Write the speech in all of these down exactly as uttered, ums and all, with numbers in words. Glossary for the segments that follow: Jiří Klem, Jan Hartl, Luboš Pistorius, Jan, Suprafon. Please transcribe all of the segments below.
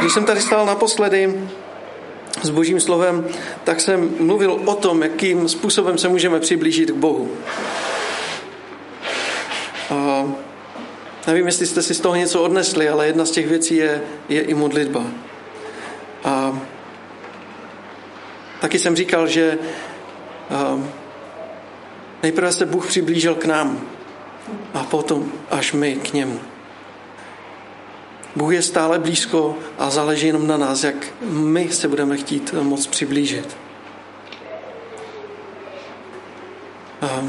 Když jsem tady stál naposledy s Božím slovem, tak jsem mluvil o tom, jakým způsobem se můžeme přiblížit k Bohu. A nevím, jestli jste si z toho něco odnesli, ale jedna z těch věcí je, je i modlitba. A taky jsem říkal, že nejprve se Bůh přiblížil k nám a potom až my k němu. Bůh je stále blízko a záleží jenom na nás, jak my se budeme chtít moc přiblížit. A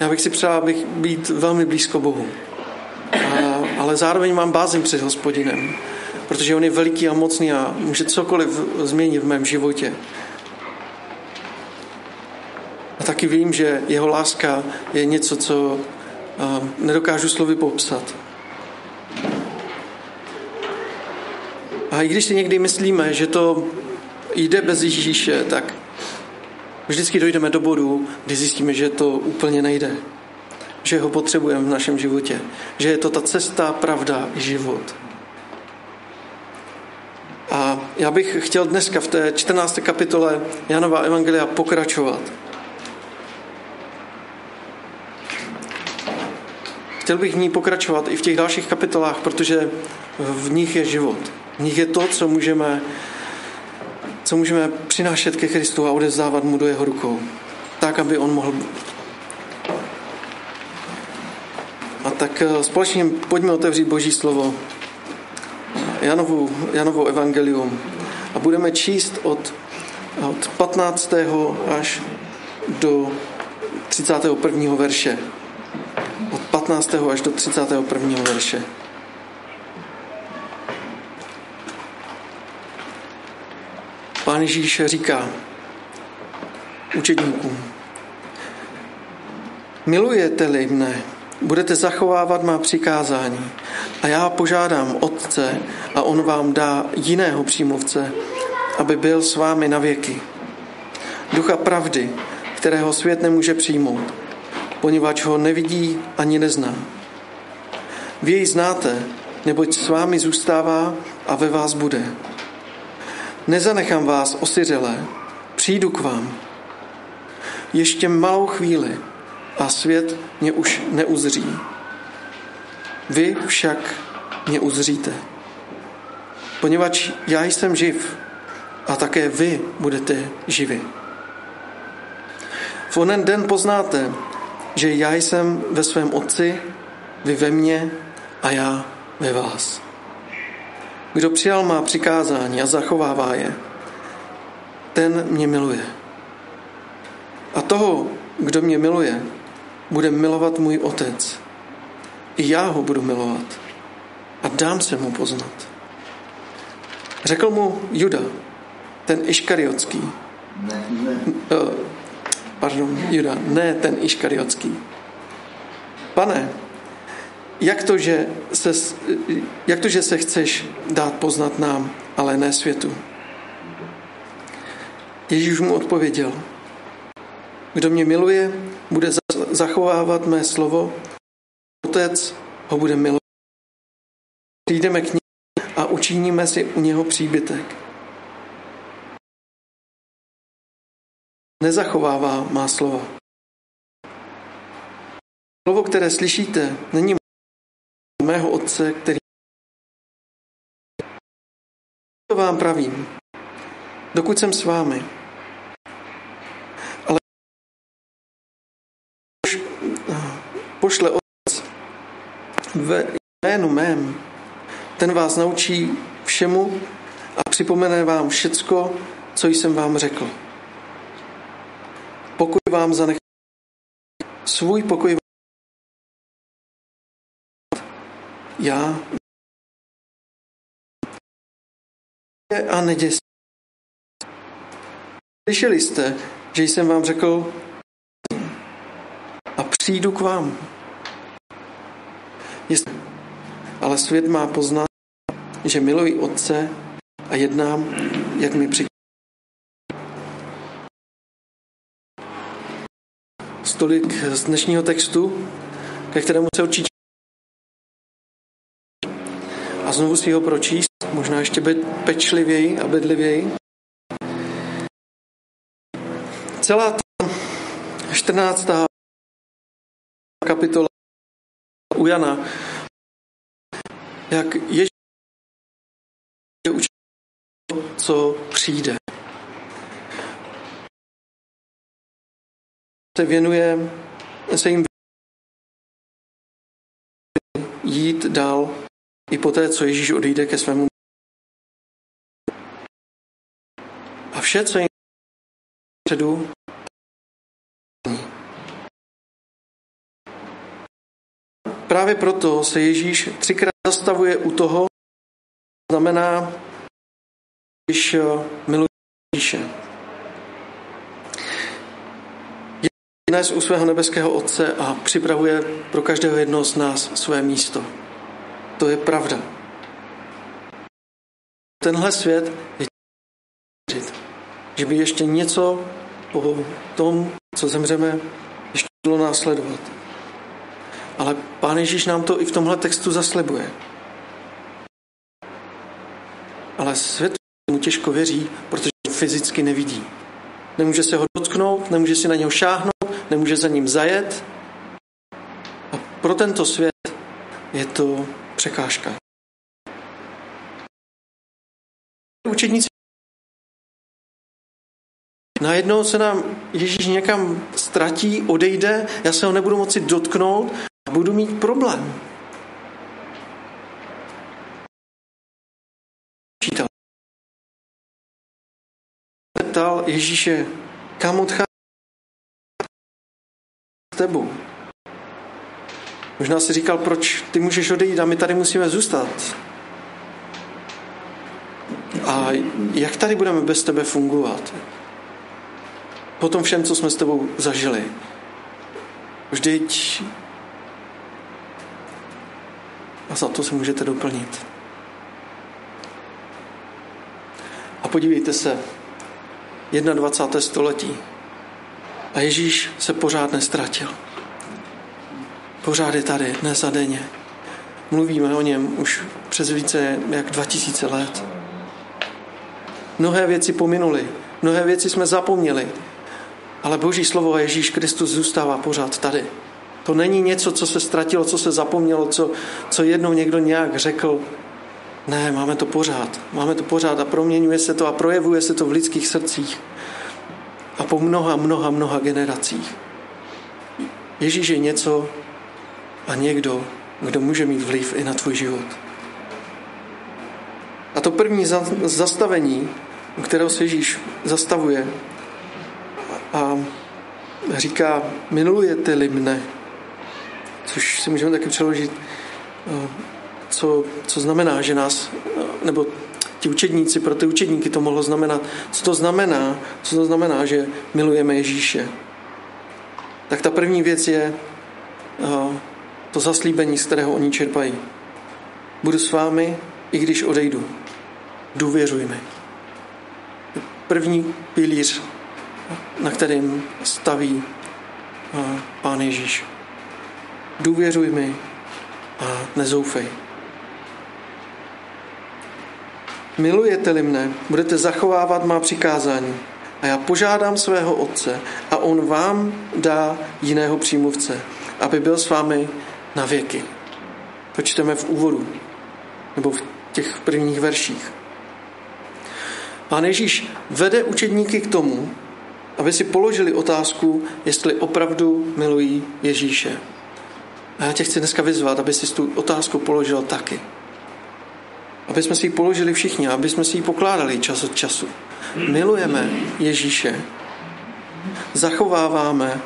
já bych si přál bych být velmi blízko Bohu, a, ale zároveň mám bázeň před Hospodinem, protože on je veliký a mocný a může cokoliv změnit v mém životě. A taky vím, že jeho láska je něco, co a, nedokážu slovy popsat. A i když si někdy myslíme, že to jde bez Ježíše, tak vždycky dojdeme do bodu, kdy zjistíme, že to úplně nejde. Že ho potřebujeme v našem životě. Že je to ta cesta, pravda i život. A já bych chtěl dneska v té čtrnácté kapitole Janova evangelia pokračovat. Chtěl bych v ní pokračovat i v těch dalších kapitolách, protože v nich je život. V nich je to, co můžeme, co můžeme přinášet ke Kristu a odevzdávat mu do jeho rukou. Tak, aby on mohl být. A tak společně pojďme otevřít Boží slovo, Janovu, Janovo evangelium. A budeme číst od, od patnáctého až do třicátého prvního verše. Od patnáctého až do třicátého prvního verše. Pán Ježíš říká učedníkům: milujete-li mne, budete zachovávat má přikázání a já požádám Otce a on vám dá jiného přímluvce, aby byl s vámi na věky. Ducha pravdy, kterého svět nemůže přijmout, poněvadž ho nevidí ani nezná. Vy jej znáte, neboť s vámi zůstává a ve vás bude. Nezanechám vás osiřelé, přijdu k vám. Ještě malou chvíli a svět mě už neuzří. Vy však mě uzříte. Poněvadž já jsem živ a také vy budete živi. V onen den poznáte, že já jsem ve svém Otci, vy ve mně a já ve vás. Kdo přijal má přikázání a zachovává je, ten mě miluje. A toho, kdo mě miluje, bude milovat můj Otec. I já ho budu milovat a dám se mu poznat. Řekl mu Juda, ten Iškariotský. Ne, ne. Pardon, Juda, ne ten Iškariotský. Pane, Jak to, že se, jak to, že se chceš dát poznat nám, ale ne světu? Ježíš mu odpověděl: kdo mě miluje, bude zachovávat mé slovo, Otec ho bude milovat. Přijdeme k němu a učiníme si u něho příbytek. Nezachovává má slova. Slovo, které slyšíte, není mého Otce, který to vám pravím, dokud jsem s vámi. Ale pošle Otec ve jménu mém, ten vás naučí všemu a připomene vám všecko, co jsem vám řekl. Pokoj vám zanechám, svůj pokoj vám já a neděsí. Slyšeli jste, že jsem vám řekl a přijdu k vám. Ale svět má poznat, že miluji Otce a jednám, jak mi přikázal. Tolik z dnešního textu, ke kterému se určitě znovu si ho pročíst, možná ještě pečlivěji a bedlivěji. Celá ta čtrnáctá kapitola u Jana, jak Ježíš učí to, co přijde. Se věnuje, se jim jít dál i poté, co Ježíš odejde ke svému. A vše, co jim předu, právě proto se Ježíš třikrát zastavuje u toho, co znamená, když miluje Ježíše. Ježíš je u svého nebeského Otce a připravuje pro každého jednoho z nás své místo. To je pravda. Tenhle svět je těžký, že by ještě něco po tom, co zemřeme, ještě bylo následovat. Ale Pán Ježíš nám to i v tomhle textu zaslibuje. Ale svět mu těžko věří, protože ho fyzicky nevidí. Nemůže se ho dotknout, nemůže si na něho šáhnout, nemůže za ním zajet. A pro tento svět je to překážka. Učedníci. Najednou se nám Ježíš někam ztratí, odejde, já se ho nebudu moci dotknout a budu mít problém. Čítal. Ptal Ježíše, kam odchází s tebou? Možná si říkal, proč ty můžeš odejít a my tady musíme zůstat. A jak tady budeme bez tebe fungovat? Po tom všem, co jsme s tebou zažili. Vždyť a za to se můžete doplnit. A podívejte se, dvacátého prvního století. A Ježíš se pořád neztratil. Pořád je tady, dnes a denně. Mluvíme o něm už přes více jak dva tisíce let. Mnohé věci pominuly, mnohé věci jsme zapomněli, ale Boží slovo a Ježíš Kristus zůstává pořád tady. To není něco, co se ztratilo, co se zapomnělo, co, co jednou někdo nějak řekl. Ne, máme to pořád. Máme to pořád a proměňuje se to a projevuje se to v lidských srdcích. A po mnoha, mnoha, mnoha generacích. Ježíš je něco a někdo, kdo může mít vliv i na tvůj život. A to první za, zastavení, u kterého se Ježíš zastavuje, a říká, milujete-li mne, což si můžeme taky přeložit, co, co znamená, že nás, nebo ti učedníci, pro ty učedníky to mohlo znamenat, co to znamená, co to znamená, že milujeme Ježíše. Tak ta první věc je to zaslíbení, z kterého oni čerpají. Budu s vámi, i když odejdu. Důvěřuj mi. První pilíř, na kterém staví Pán Ježíš. Důvěřuj mi a nezoufej. Milujete-li mne, budete zachovávat má přikázání a já požádám svého Otce a on vám dá jiného přímluvce, aby byl s vámi na věky. To čteme v úvodu, nebo v těch prvních verších. Pán Ježíš vede učedníky k tomu, aby si položili otázku, jestli opravdu milují Ježíše. A já tě chci dneska vyzvat, aby si tu otázku položil taky. Aby jsme si ji položili všichni, aby jsme si ji pokládali čas od času. Milujeme Ježíše. Zachováváme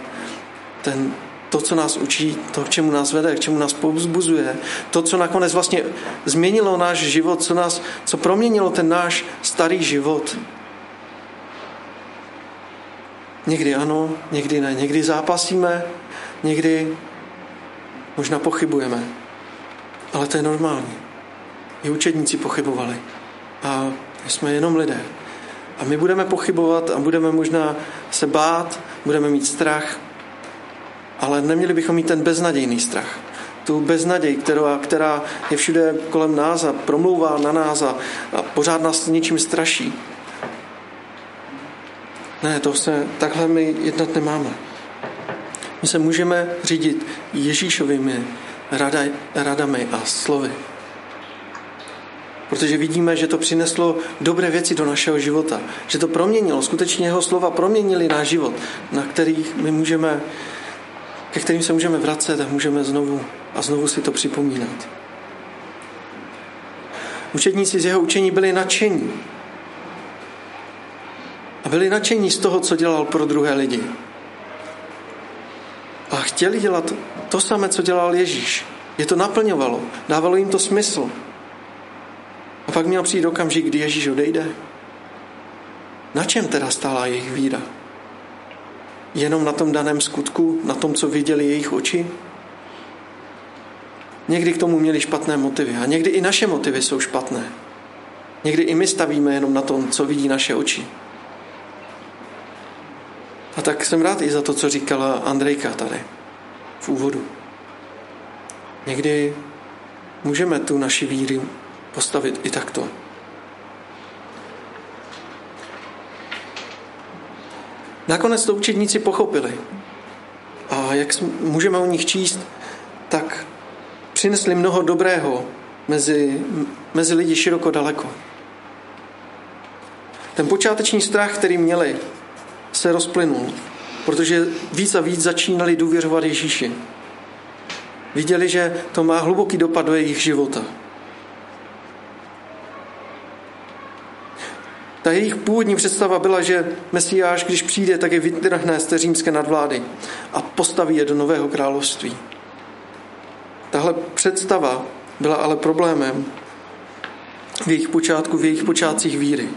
ten, to, co nás učí, to, k čemu nás vede, k čemu nás povzbuzuje. To, co nakonec vlastně změnilo náš život, co, nás, co proměnilo ten náš starý život. Někdy ano, někdy ne. Někdy zápasíme, někdy možná pochybujeme. Ale to je normální. I učedníci pochybovali. A jsme jenom lidé. A my budeme pochybovat a budeme možná se bát, budeme mít strach, ale neměli bychom mít ten beznadějný strach. tu beznaděj, která, která je všude kolem nás a promlouvá na nás a, a pořád nás něčím straší. Ne, to se, takhle my jednat nemáme. My se můžeme řídit Ježíšovými radaj, radami a slovy. Protože vidíme, že to přineslo dobré věci do našeho života. Že to proměnilo, skutečně jeho slova proměnily náš život, na kterých my můžeme, ke kterým se můžeme vracet a můžeme znovu a znovu si to připomínat. Učedníci z jeho učení byli nadšení. A byli nadšení z toho, co dělal pro druhé lidi. A chtěli dělat to samé, co dělal Ježíš. Je to naplňovalo, dávalo jim to smysl. A pak měl přijít okamžik, kdy Ježíš odejde. Na čem teda stála jejich víra? Jenom na tom daném skutku, na tom, co viděli jejich oči? Někdy k tomu měli špatné motivy a někdy i naše motivy jsou špatné. Někdy i my stavíme jenom na tom, co vidí naše oči. A tak jsem rád i za to, co říkala Andrejka tady v úvodu. Někdy můžeme tu naši víru postavit i takto. Nakonec to učedníci pochopili. A jak můžeme o nich číst, tak přinesli mnoho dobrého mezi, mezi lidi široko daleko. Ten počáteční strach, který měli, se rozplynul, protože víc a víc začínali důvěřovat Ježíši. Viděli, že to má hluboký dopad do jejich života. Ta jejich původní představa byla, že Mesiáš, když přijde, tak je vytrhne z té římské nadvlády a postaví je do nového království. Tahle představa byla ale problémem v jejich počátku, v jejich počátcích víry.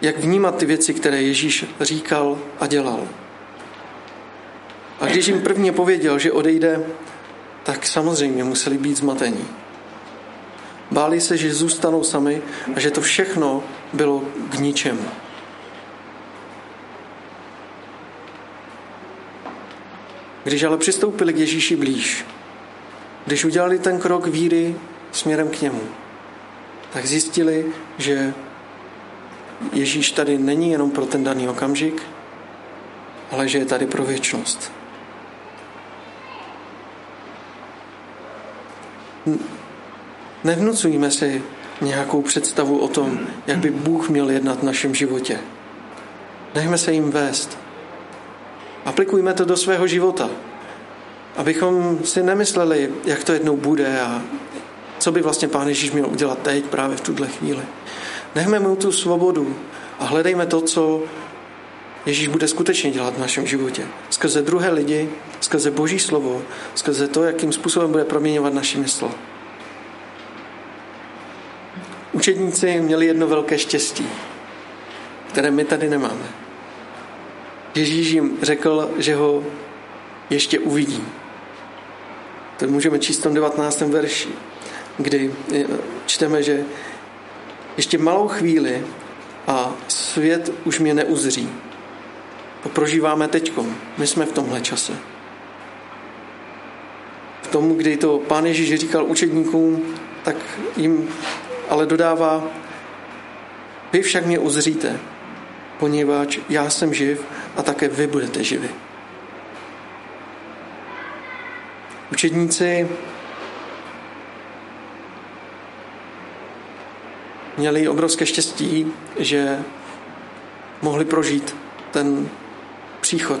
Jak vnímat ty věci, které Ježíš říkal a dělal. A když jim prvně pověděl, že odejde, tak samozřejmě museli být zmatení. Báli se, že zůstanou sami a že to všechno bylo k ničemu. Když ale přistoupili k Ježíši blíž, když udělali ten krok víry směrem k němu, tak zjistili, že Ježíš tady není jenom pro ten daný okamžik, ale že je tady pro věčnost. Nevnucujme si nějakou představu o tom, jak by Bůh měl jednat v našem životě. Nechme se jim vést. Aplikujme to do svého života, abychom si nemysleli, jak to jednou bude a co by vlastně Pán Ježíš měl udělat teď, právě v tuhle chvíli. Nechme mu tu svobodu a hledejme to, co Ježíš bude skutečně dělat v našem životě. Skrze druhé lidi, skrze Boží slovo, skrze to, jakým způsobem bude proměňovat naši mysl. Učedníci měli jedno velké štěstí, které my tady nemáme. Ježíš jim řekl, že ho ještě uvidí. To můžeme číst v tom devatenáctém verši, kdy čteme, že ještě malou chvíli a svět už mě neuzří. To prožíváme teďkom. My jsme v tomhle čase. V tom, kdy to Pán Ježíš říkal učedníkům, tak jim ale dodává: vy však mě uzříte, poněvadž já jsem živ a také vy budete živi. Učedníci měli obrovské štěstí, že mohli prožít ten příchod,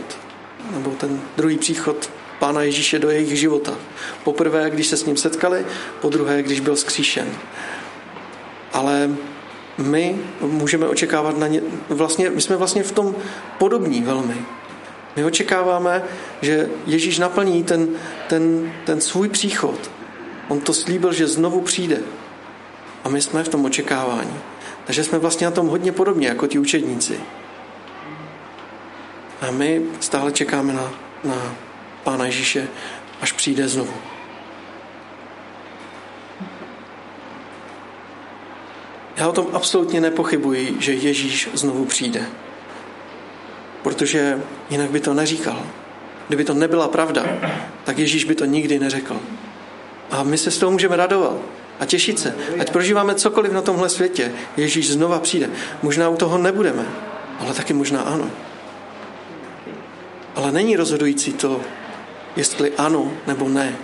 nebo ten druhý příchod Pána Ježíše do jejich života. Poprvé, když se s ním setkali, podruhé, když byl zkříšen. Ale my můžeme očekávat na ně, vlastně, my jsme vlastně v tom podobní velmi. My očekáváme, že Ježíš naplní ten, ten, ten svůj příchod. On to slíbil, že znovu přijde. A my jsme v tom očekávání. Takže jsme vlastně na tom hodně podobně, jako ti učedníci. A my stále čekáme na, na Pána Ježíše, až přijde znovu. Já o tom absolutně nepochybuji, že Ježíš znovu přijde. Protože jinak by to neříkal. Kdyby to nebyla pravda, tak Ježíš by to nikdy neřekl. A my se z toho můžeme radovat a těšit se. Ať prožíváme cokoliv na tomhle světě, Ježíš znova přijde. Možná u toho nebudeme, ale taky možná ano. Ale není rozhodující to, jestli ano nebo ne.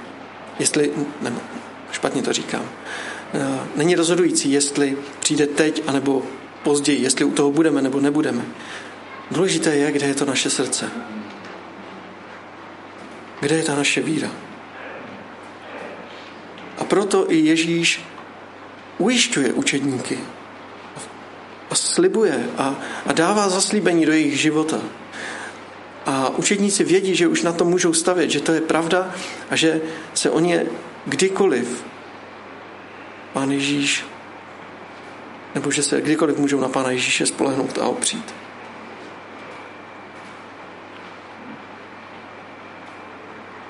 Jestli, ne, špatně to říkám. Není rozhodující, jestli přijde teď anebo později, jestli u toho budeme nebo nebudeme. Důležité je, kde je to naše srdce. Kde je ta naše víra. A proto i Ježíš ujišťuje učedníky a slibuje a, a dává zaslíbení do jejich života. A učedníci vědí, že už na to můžou stavět, že to je pravda a že se o ně kdykoliv Pán Ježíš, nebo že se kdykoliv můžou na Pána Ježíše spolehnout a opřít.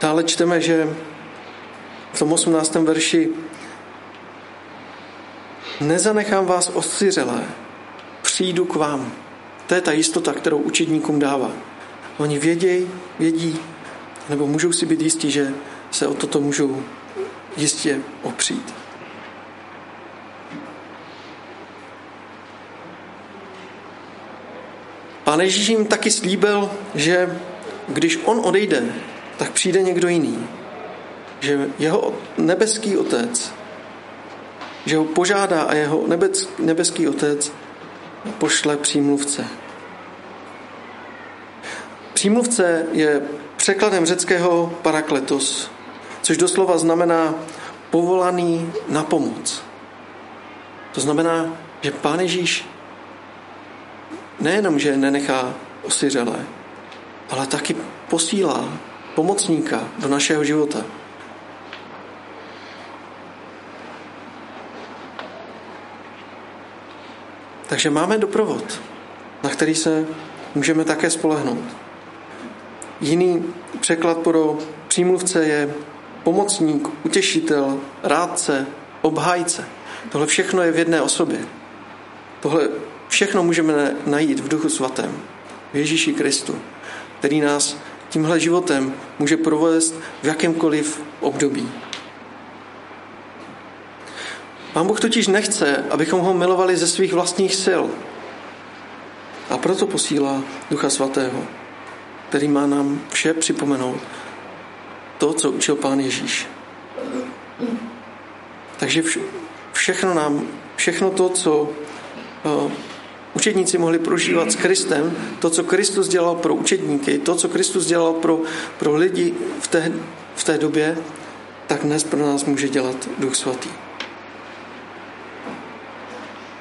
Dále čteme, že v tom osmnáctém verši: Nezanechám vás osiřelé, přijdu k vám. To je ta jistota, kterou učedníkům dává. Oni vědějí, vědí, nebo můžou si být jistí, že se o toto můžou jistě opřít. Pán Ježíš jim taky slíbil, že když on odejde, tak přijde někdo jiný. Že jeho nebeský otec, že ho požádá a jeho nebeský otec pošle přímluvce. Přímluvce je překladem řeckého parakletos, což doslova znamená povolaný na pomoc. To znamená, že Pán Ježíš nejenom, že nenechá osiřelé, ale taky posílá pomocníka do našeho života. Takže máme doprovod, na který se můžeme také spolehnout. Jiný překlad pro přímluvce je pomocník, utěšitel, rádce, obhájce. Tohle všechno je v jedné osobě. Tohle všechno můžeme najít v Duchu svatém, v Ježíši Kristu, který nás tímhle životem může provést v jakémkoliv období. Pán Bůh totiž nechce, abychom ho milovali ze svých vlastních sil. A proto posílá Ducha svatého, který má nám vše připomenout to, co učil Pán Ježíš. Takže všechno nám, všechno to, co učedníci mohli prožívat s Kristem, to, co Kristus dělal pro učedníky, to, co Kristus dělal pro, pro lidi v té, v té době, tak dnes pro nás může dělat Duch svatý.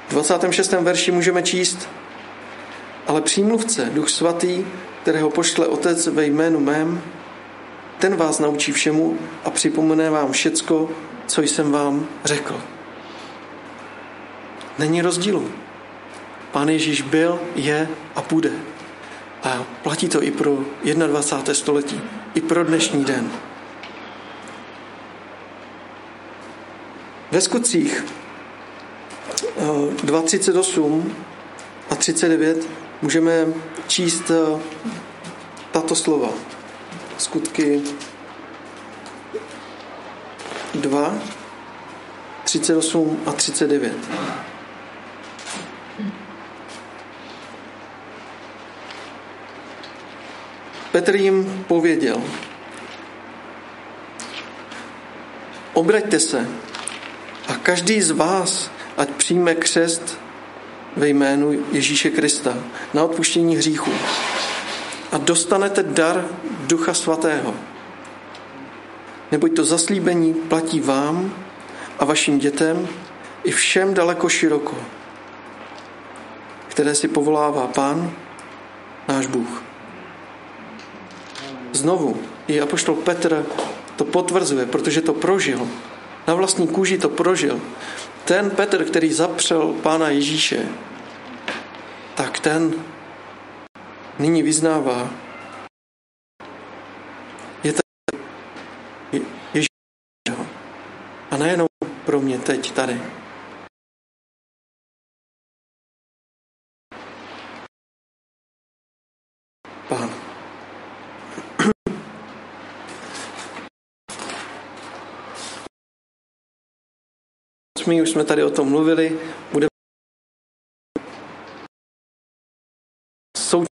V dvacátém šestém verši můžeme číst: Ale přímluvce, Duch svatý, kterého pošle Otec ve jménu mém, ten vás naučí všemu a připomene vám všecko, co jsem vám řekl. Není rozdílu. Pán Ježíš byl, je a bude. A platí to i pro dvacáté první století, i pro dnešní den. Ve Skutcích dva třicet osm a třicet devět můžeme číst tato slova. Skutky dva, třicet osm a třicet devět. Petr jim pověděl: Obraťte se a každý z vás ať přijme křest ve jménu Ježíše Krista na odpuštění hříchů a dostanete dar Ducha svatého. Neboť to zaslíbení platí vám a vašim dětem i všem daleko široko, které si povolává Pán, náš Bůh. Znovu i apoštol Petr to potvrzuje, protože to prožil. Na vlastní kůži to prožil. Ten Petr, který zapřel Pána Ježíše, tak ten nyní vyznává: Je tady Ježíš a nejenom pro mě teď tady. Pán. osmi, už jsme tady o tom mluvili, bude součástí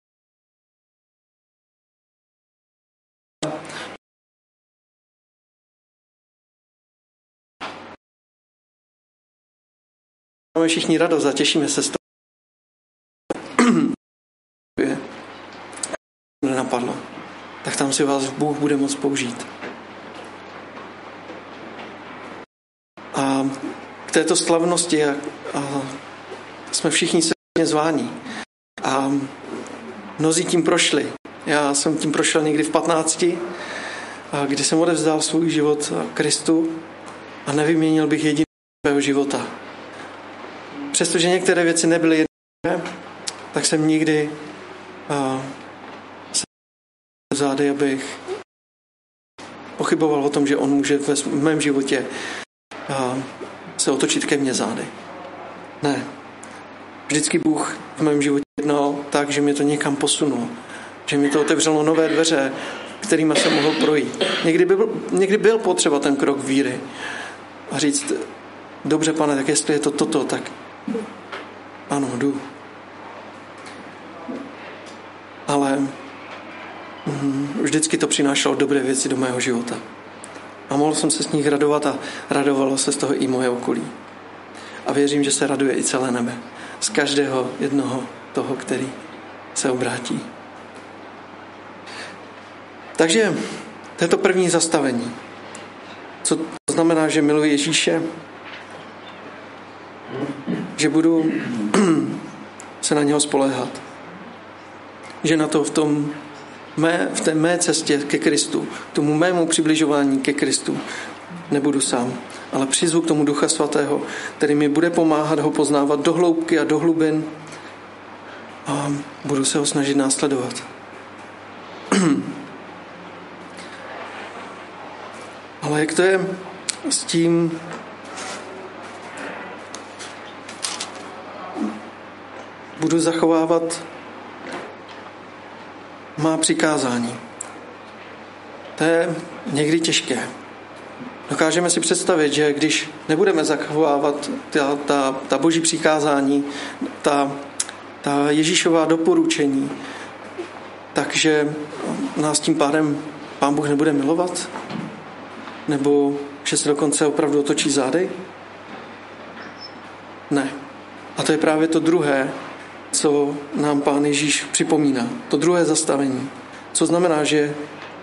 máme všichni radost a těšíme se z toho. Nenapadlo, tak tam si vás Bůh bude moct použít. A k této slavnosti a, a jsme všichni srdečně zváni. A mnozí tím prošli. Já jsem tím prošel někdy v patnácti, kdy jsem odevzdal svůj život Kristu a nevyměnil bych jediného svého života. Přestože některé věci nebyly jednoduché, tak jsem nikdy a, zády, abych pochyboval o tom, že on může v mém životě se otočit ke mně zády. Ne. Vždycky Bůh v mém životě jednal tak, že mě to někam posunulo. Že mě to otevřelo nové dveře, kterými jsem mohl projít. Někdy byl, někdy byl potřeba ten krok víry. A říct, dobře pane, tak jestli je to toto, tak ano, jdu. Ale vždycky to přinášelo dobré věci do mého života. A mohl jsem se s nich radovat a radovalo se z toho i moje okolí. A věřím, že se raduje i celé nebe. Z každého jednoho toho, který se obrátí. Takže to je to první zastavení. Co to znamená, že miluji Ježíše? Že budu se na něho spoléhat. Že na to v tom Mé, v té mé cestě ke Kristu, tomu mému přibližování ke Kristu, nebudu sám, ale přizvu k tomu Ducha Svatého, který mi bude pomáhat ho poznávat do hloubky a do hlubin a budu se ho snažit následovat. Ale jak to je s tím, budu zachovávat má přikázání. To je někdy těžké. Dokážeme si představit, že když nebudeme zachovávat ta, ta, ta boží přikázání, ta, ta Ježíšová doporučení, takže nás tím pádem Pán Bůh nebude milovat? Nebo že se dokonce opravdu otočí zády? Ne. A to je právě to druhé, co nám Pán Ježíš připomíná. To druhé zastavení. Co znamená, že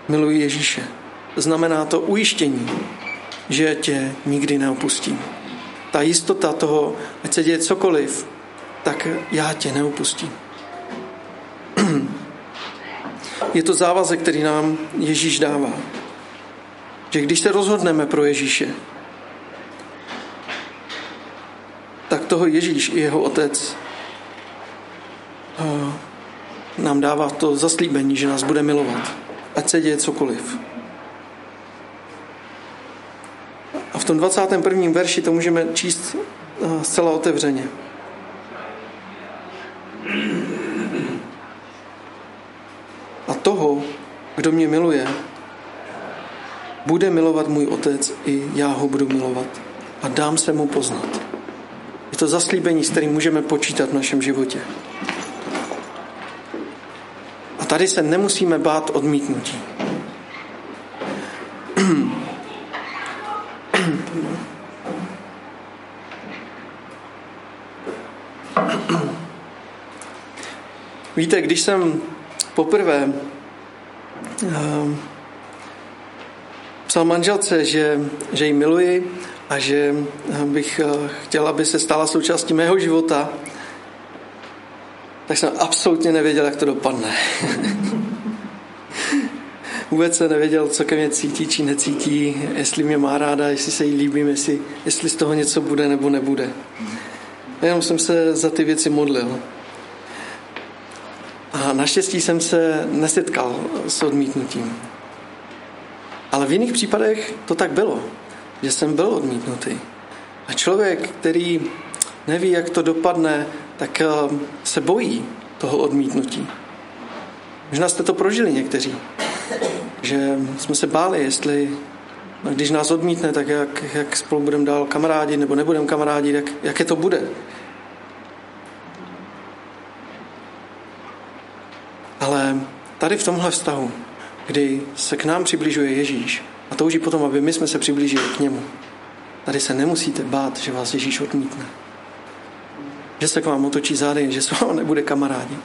miluji Ježíše? Znamená to ujištění, že tě nikdy neopustím. Ta jistota toho, ať se děje cokoliv, tak já tě neopustím. Je to závazek, který nám Ježíš dává. Že když se rozhodneme pro Ježíše, tak toho Ježíš i jeho otec nám dává to zaslíbení, že nás bude milovat. Ať se děje cokoliv. A v tom dvacátém prvním verši to můžeme číst zcela otevřeně. A toho, kdo mě miluje, bude milovat můj otec, i já ho budu milovat. A dám se mu poznat. Je to zaslíbení, s kterým můžeme počítat v našem životě. Tady se nemusíme bát odmítnutí. Víte, když jsem poprvé uh, psal manželce, že, že ji miluji a že bych uh, chtěla, aby se stala součástí mého života, tak jsem absolutně nevěděl, jak to dopadne. Vůbec jsem nevěděl, co ke mně cítí, či necítí, jestli mě má ráda, jestli se jí líbím, jestli, jestli z toho něco bude nebo nebude. Jenom jsem se za ty věci modlil. A naštěstí jsem se nesetkal s odmítnutím. Ale v jiných případech to tak bylo, že jsem byl odmítnutý. A člověk, který neví, jak to dopadne, tak se bojí toho odmítnutí. Možná jste to prožili někteří, že jsme se báli, jestli A když nás odmítne, tak jak, jak spolu budeme dál kamarádit nebo nebudeme kamarádit, jak, jaké to bude. Ale tady v tomhle vztahu, kdy se k nám přibližuje Ježíš a touží potom, aby my jsme se přiblížili k němu, tady se nemusíte bát, že vás Ježíš odmítne. Že se k vám otočí zády, že s vámi nebude kamarádi.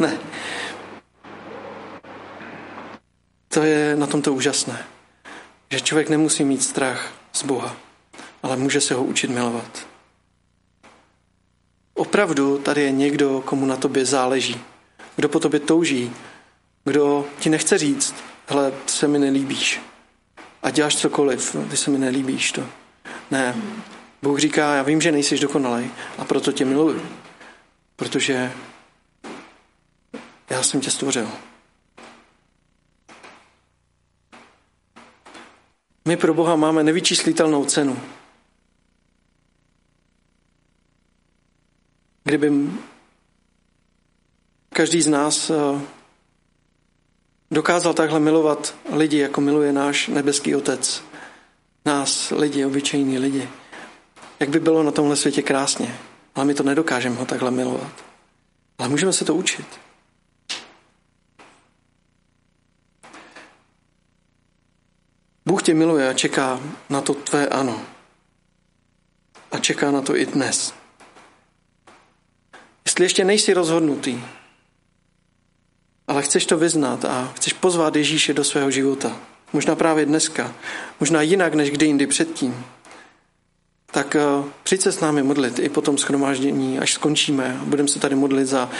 Ne. To je na tomto úžasné. Že člověk nemusí mít strach z Boha, ale může se ho učit milovat. Opravdu tady je někdo, komu na tobě záleží. Kdo po tobě touží. Kdo ti nechce říct, hele, ty se mi nelíbíš. A děláš cokoliv, ty se mi nelíbíš to. Ne. Bůh říká, já vím, že nejsiš dokonalý a proto tě miluju. Protože já jsem tě stvořil. My pro Boha máme nevyčíslitelnou cenu. Kdyby každý z nás dokázal takhle milovat lidi, jako miluje náš nebeský Otec. Nás, lidi, obyčejní lidi. Jak by bylo na tomhle světě krásně. Ale my to nedokážeme ho takhle milovat. Ale můžeme se to učit. Bůh tě miluje a čeká na to tvé ano. A čeká na to i dnes. Jestli ještě nejsi rozhodnutý, ale chceš to vyznat a chceš pozvat Ježíše do svého života, možná právě dneska, možná jinak než kdy jindy předtím, tak přijď se s námi modlit i po tom shromáždění, až skončíme. Budeme se tady modlit za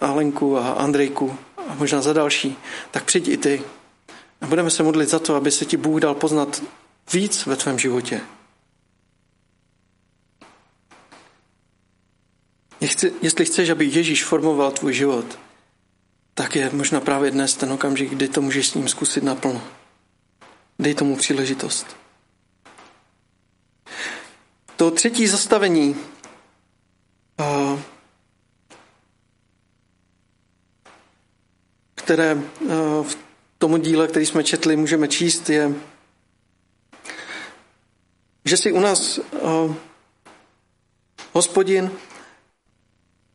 Alenku a Andrejku a možná za další. Tak přijď i ty. A budeme se modlit za to, aby se ti Bůh dal poznat víc ve tvém životě. Jestli chceš, aby Ježíš formoval tvůj život, tak je možná právě dnes ten okamžik, kdy to můžeš s ním zkusit naplno. Dej tomu příležitost. To třetí zastavení které v tomu díle, který jsme četli, můžeme číst, je, že si u nás Hospodin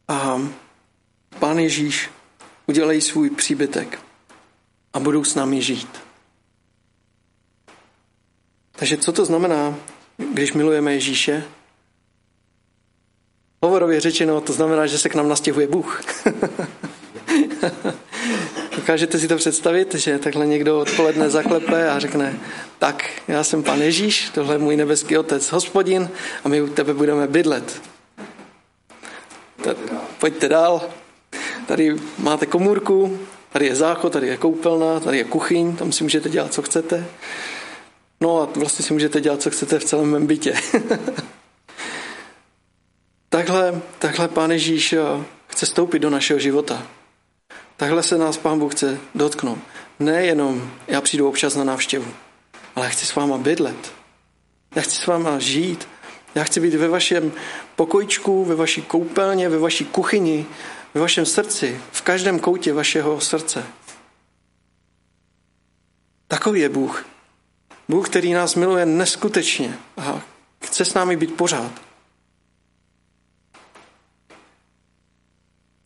a Pán Ježíš udělají svůj příbytek a budou s námi žít. Takže co to znamená, když milujeme Ježíše? Hovorově řečeno, to znamená, že se k nám nastěhuje Bůh. Dokážete si to představit, že takhle někdo odpoledne zaklepe a řekne, tak, já jsem Pán Ježíš, tohle je můj nebeský Otec, Hospodin, a my u tebe budeme bydlet. Tak, pojďte dál. Tady máte komůrku, tady je záchod, tady je koupelna, tady je kuchyň, tam si můžete dělat, co chcete. No a vlastně si můžete dělat, co chcete v celém mém bytě. takhle, takhle Pán Ježíš chce stoupit do našeho života. Takhle se nás Pán Bůh chce dotknout. Nejenom já přijdu občas na návštěvu, ale chci s váma bydlet. Já chci s váma žít. Já chci být ve vašem pokojičku, ve vaší koupelně, ve vaší kuchyni, ve vašem srdci, v každém koutě vašeho srdce. Takový je Bůh. Bůh, který nás miluje neskutečně a chce s námi být pořád.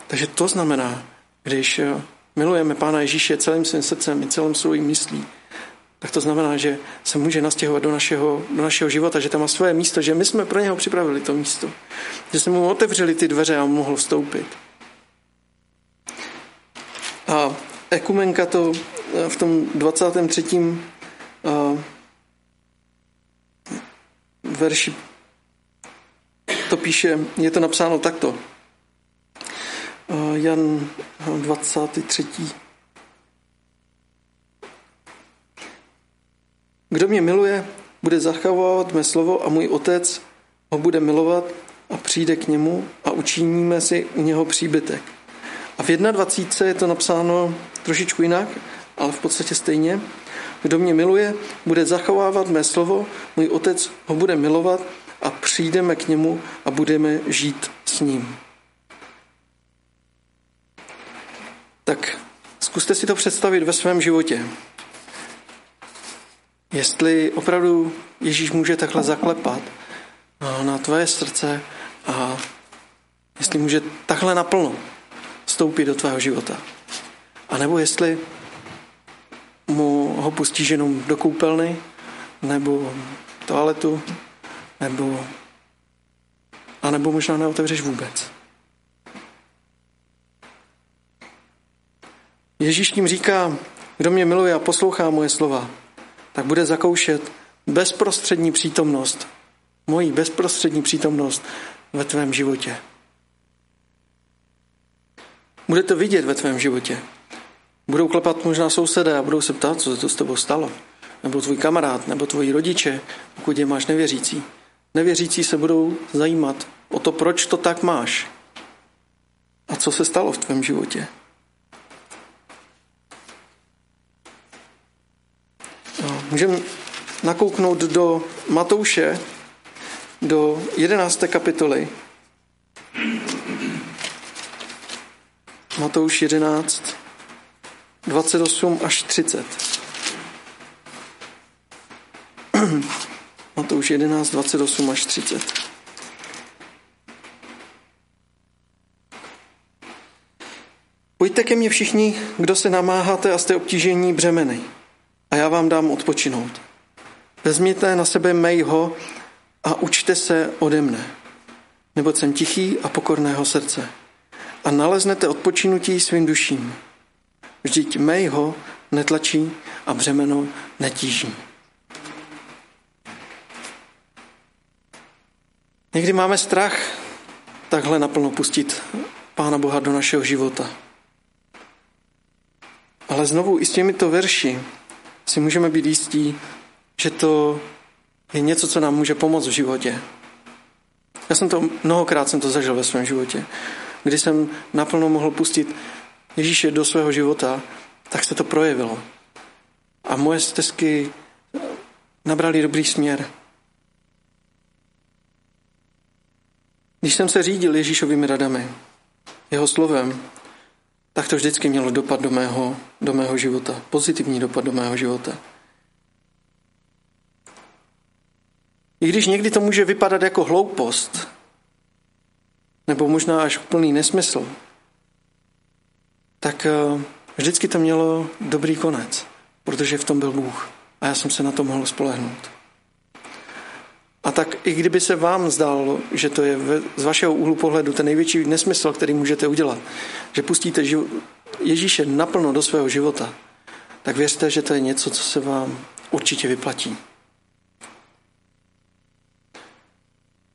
Takže to znamená, když milujeme Pána Ježíše celým svým srdcem i celým svým myslí, tak to znamená, že se může nastěhovat do našeho, do našeho života, že tam má svoje místo, že my jsme pro něho připravili to místo. Že jsme mu otevřeli ty dveře a on mohl vstoupit. A ekumenka to v tom dvacátém třetím verši to píše, je to napsáno takto. Jan dvacátý třetí Kdo mě miluje, bude zachovávat mé slovo a můj Otec ho bude milovat a přijde k němu a učiníme si u něho příbytek. A v dvacátém prvním je to napsáno trošičku jinak, ale v podstatě stejně. Kdo mě miluje, bude zachovávat mé slovo, můj Otec ho bude milovat a přijdeme k němu a budeme žít s ním. Tak zkuste si to představit ve svém životě. Jestli opravdu Ježíš může takhle zaklepat na tvoje srdce a jestli může takhle naplno vstoupit do tvého života. A nebo jestli mu ho pustíš jenom do koupelny, nebo toaletu, nebo, a nebo možná neotevřeš vůbec. Ježíš tím říká, kdo mě miluje a poslouchá moje slova, tak bude zakoušet bezprostřední přítomnost, moji bezprostřední přítomnost ve tvém životě. Bude to vidět ve tvém životě. Budou klepat možná sousedé a budou se ptát, co se to s tebou stalo. Nebo tvůj kamarád, nebo tvoji rodiče, pokud je máš nevěřící. Nevěřící se budou zajímat o to, proč to tak máš. A co se stalo v tvém životě. Můžeme nakouknout do Matouše, do jedenácté kapitoly. Matouš jedenáct, dvacet osm až třicet. Matouš jedenáct, dvacet osm až třicet. Pojďte ke mně všichni, kdo se namáháte a jste obtížení břemeny, a já vám dám odpočinout. Vezměte na sebe mého a učte se ode mne, neboť jsem tichý a pokorného srdce, a naleznete odpočinutí svým duším. Vždyť mého netlačí a břemeno netíží. Někdy máme strach takhle naplno pustit Pána Boha do našeho života. Ale znovu i s těmito verši si můžeme být jistí, že to je něco, co nám může pomoct v životě. Já jsem to, mnohokrát jsem to zažil ve svém životě. Kdy jsem naplno mohl pustit Ježíše do svého života, tak se to projevilo. A moje stezky nabraly dobrý směr. Když jsem se řídil Ježíšovými radami, jeho slovem, tak to vždycky mělo dopad do mého, do mého života. Pozitivní dopad do mého života. I když někdy to může vypadat jako hloupost, nebo možná až úplný nesmysl, tak vždycky to mělo dobrý konec, protože v tom byl Bůh a já jsem se na to mohl spolehnout. A tak i kdyby se vám zdálo, že to je z vašeho úhlu pohledu ten největší nesmysl, který můžete udělat, že pustíte Ježíše naplno do svého života, tak věřte, že to je něco, co se vám určitě vyplatí.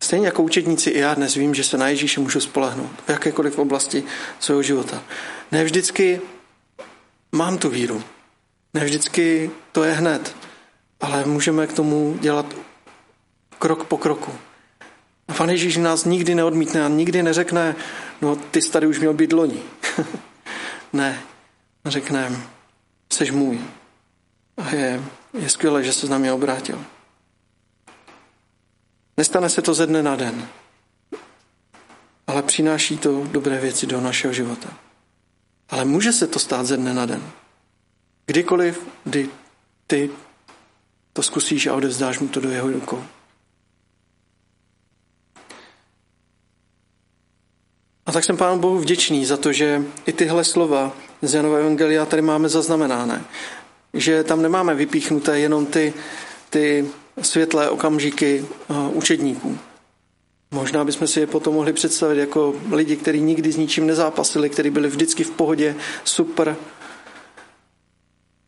Stejně jako učedníci i já dnes vím, že se na Ježíše můžu spolehnout v jakékoliv oblasti svého života. Ne vždycky mám tu víru, ne vždycky to je hned, ale můžeme k tomu dělat krok po kroku. A Pan Ježíš nás nikdy neodmítne a nikdy neřekne, no ty jsi tady už měl být loni. Ne, řekne, seš můj. A je, je skvělé, že se na mě obrátil. Nestane se to ze dne na den, ale přináší to dobré věci do našeho života. Ale může se to stát ze dne na den. Kdykoliv, kdy ty to zkusíš a odevzdáš mu to do jeho rukou. A tak jsem Pánu Bohu vděčný za to, že i tyhle slova z Janova Evangelia tady máme zaznamenáné. Že tam nemáme vypíchnuté jenom ty, ty světlé okamžiky učedníků. Možná bychom si je potom mohli představit jako lidi, kteří nikdy s ničím nezápasili, kteří byli vždycky v pohodě, super.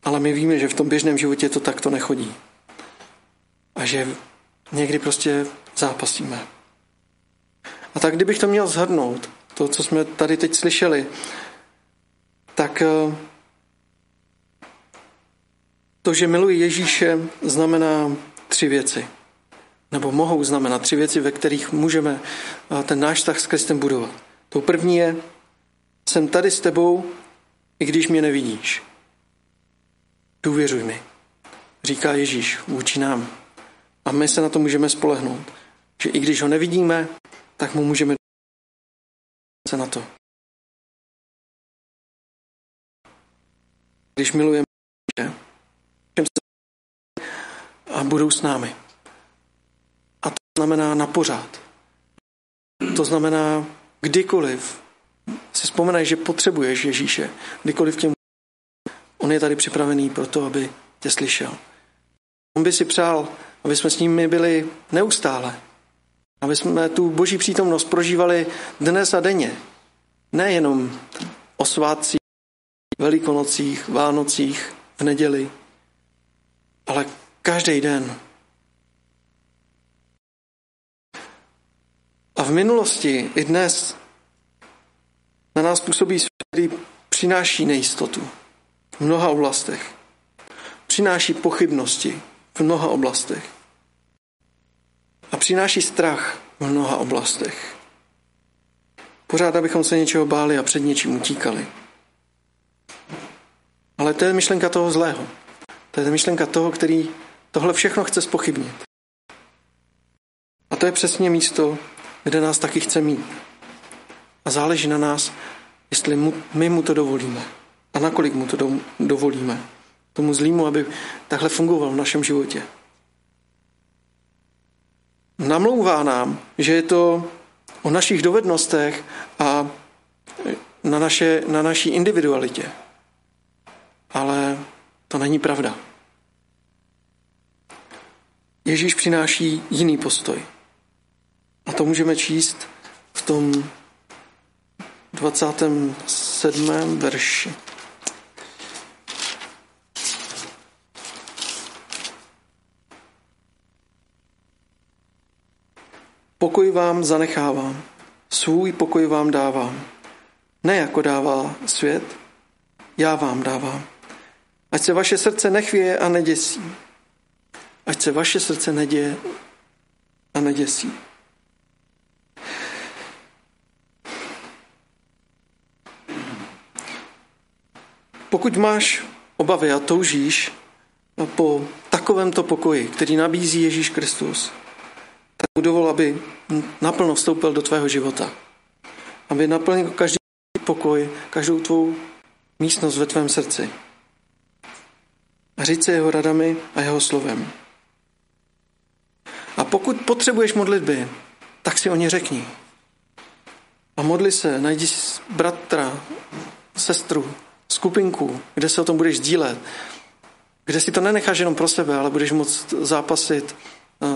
Ale my víme, že v tom běžném životě to takto nechodí. A že někdy prostě zápasíme. A tak kdybych to měl shrnout, to, co jsme tady teď slyšeli, tak to, že miluji Ježíše, znamená tři věci. Nebo mohou znamenat tři věci, ve kterých můžeme ten náš vztah s Kristem budovat. Tou první je, jsem tady s tebou, i když mě nevidíš. Důvěřuj mi, říká Ježíš vůči nám. A my se na to můžeme spolehnout, že i když ho nevidíme, tak mu můžeme se na to. Když milujeme, že a budou s námi. A to znamená na pořád. To znamená, kdykoliv si vzpomenej, že potřebuješ Ježíše, kdykoliv tě může, on je tady připravený pro to, aby tě slyšel. On by si přál, aby jsme s nimi byli neustále, aby jsme tu boží přítomnost prožívali dnes a denně. Nejenom o svátcích, Velikonocích, Vánocích, v neděli, ale každý den. A v minulosti i dnes na nás působí svět, který přináší nejistotu v mnoha oblastech. Přináší pochybnosti v mnoha oblastech. A přináší strach v mnoha oblastech. Pořád, abychom se něčeho báli a před něčím utíkali. Ale to je myšlenka toho zlého. To je myšlenka toho, který tohle všechno chce zpochybnit. A to je přesně místo, kde nás taky chce mít. A záleží na nás, jestli mu, my mu to dovolíme. A nakolik mu to do, dovolíme. Tomu zlýmu, aby takhle fungoval v našem životě. Namlouvá nám, že je to o našich dovednostech a na, naše, na naší individualitě. Ale to není pravda. Ježíš přináší jiný postoj. A to můžeme číst v tom dvacátém sedmém verši. Pokoj vám zanechávám, svůj pokoj vám dávám. Ne jako dává svět, já vám dávám. Ať se vaše srdce nechvěje a neděsí. Ať se vaše srdce neděje a neděsí. Pokud máš obavy a toužíš po takovémto pokoji, který nabízí Ježíš Kristus, tak mu dovol, aby naplno vstoupil do tvého života. Aby naplnil každý pokoj, každou tvou místnost ve tvém srdci. A říct se jeho radami a jeho slovem. A pokud potřebuješ modlitby, tak si o ně řekni. A modli se, najdi bratra, sestru, skupinku, kde se o tom budeš sdílet, kde si to nenecháš jenom pro sebe, ale budeš moct zápasit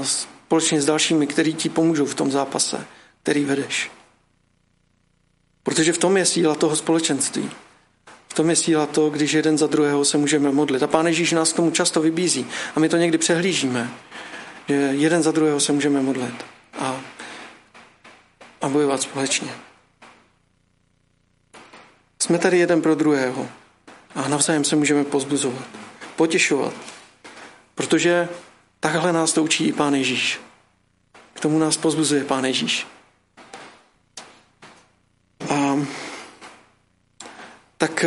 společně s dalšími, kteří ti pomůžou v tom zápase, který vedeš. Protože v tom je síla toho společenství. V tom je síla to, když jeden za druhého se můžeme modlit. A Pán Ježíš nás k tomu často vybízí. A my to někdy přehlížíme, že jeden za druhého se můžeme modlit a, a bojovat společně. Jsme tady jeden pro druhého a navzájem se můžeme pozbuzovat, potěšovat, protože takhle nás to učí i Pán Ježíš. K tomu nás pozbuzuje Pán Ježíš. A tak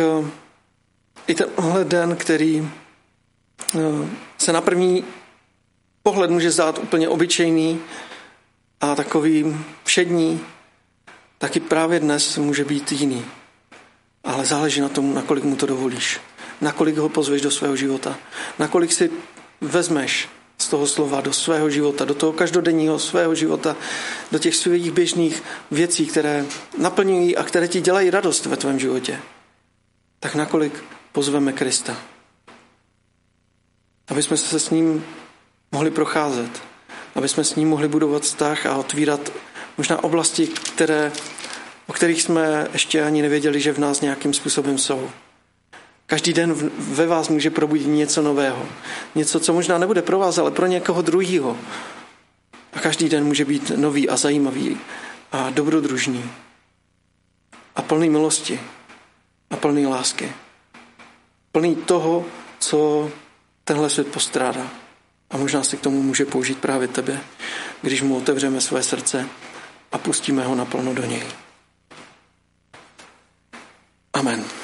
i tenhle den, který se na první pohled může zdát úplně obyčejný a takový všední, tak i právě dnes může být jiný. Ale záleží na tom, nakolik mu to dovolíš, nakolik ho pozveš do svého života, nakolik si vezmeš z toho slova do svého života, do toho každodenního svého života, do těch svých běžných věcí, které naplňují a které ti dělají radost ve tvém životě. Tak nakolik pozveme Krista, aby jsme se s ním mohli procházet, aby jsme s ním mohli budovat vztah a otvírat možná oblasti, které, o kterých jsme ještě ani nevěděli, že v nás nějakým způsobem jsou. Každý den ve vás může probudit něco nového. Něco, co možná nebude pro vás, ale pro někoho druhýho. A každý den může být nový a zajímavý a dobrodružný. A plný milosti. A plný lásky. Plný toho, co tenhle svět postrádá. A možná se k tomu může použít právě tebe, když mu otevřeme své srdce a pustíme ho naplno do něj. Amen.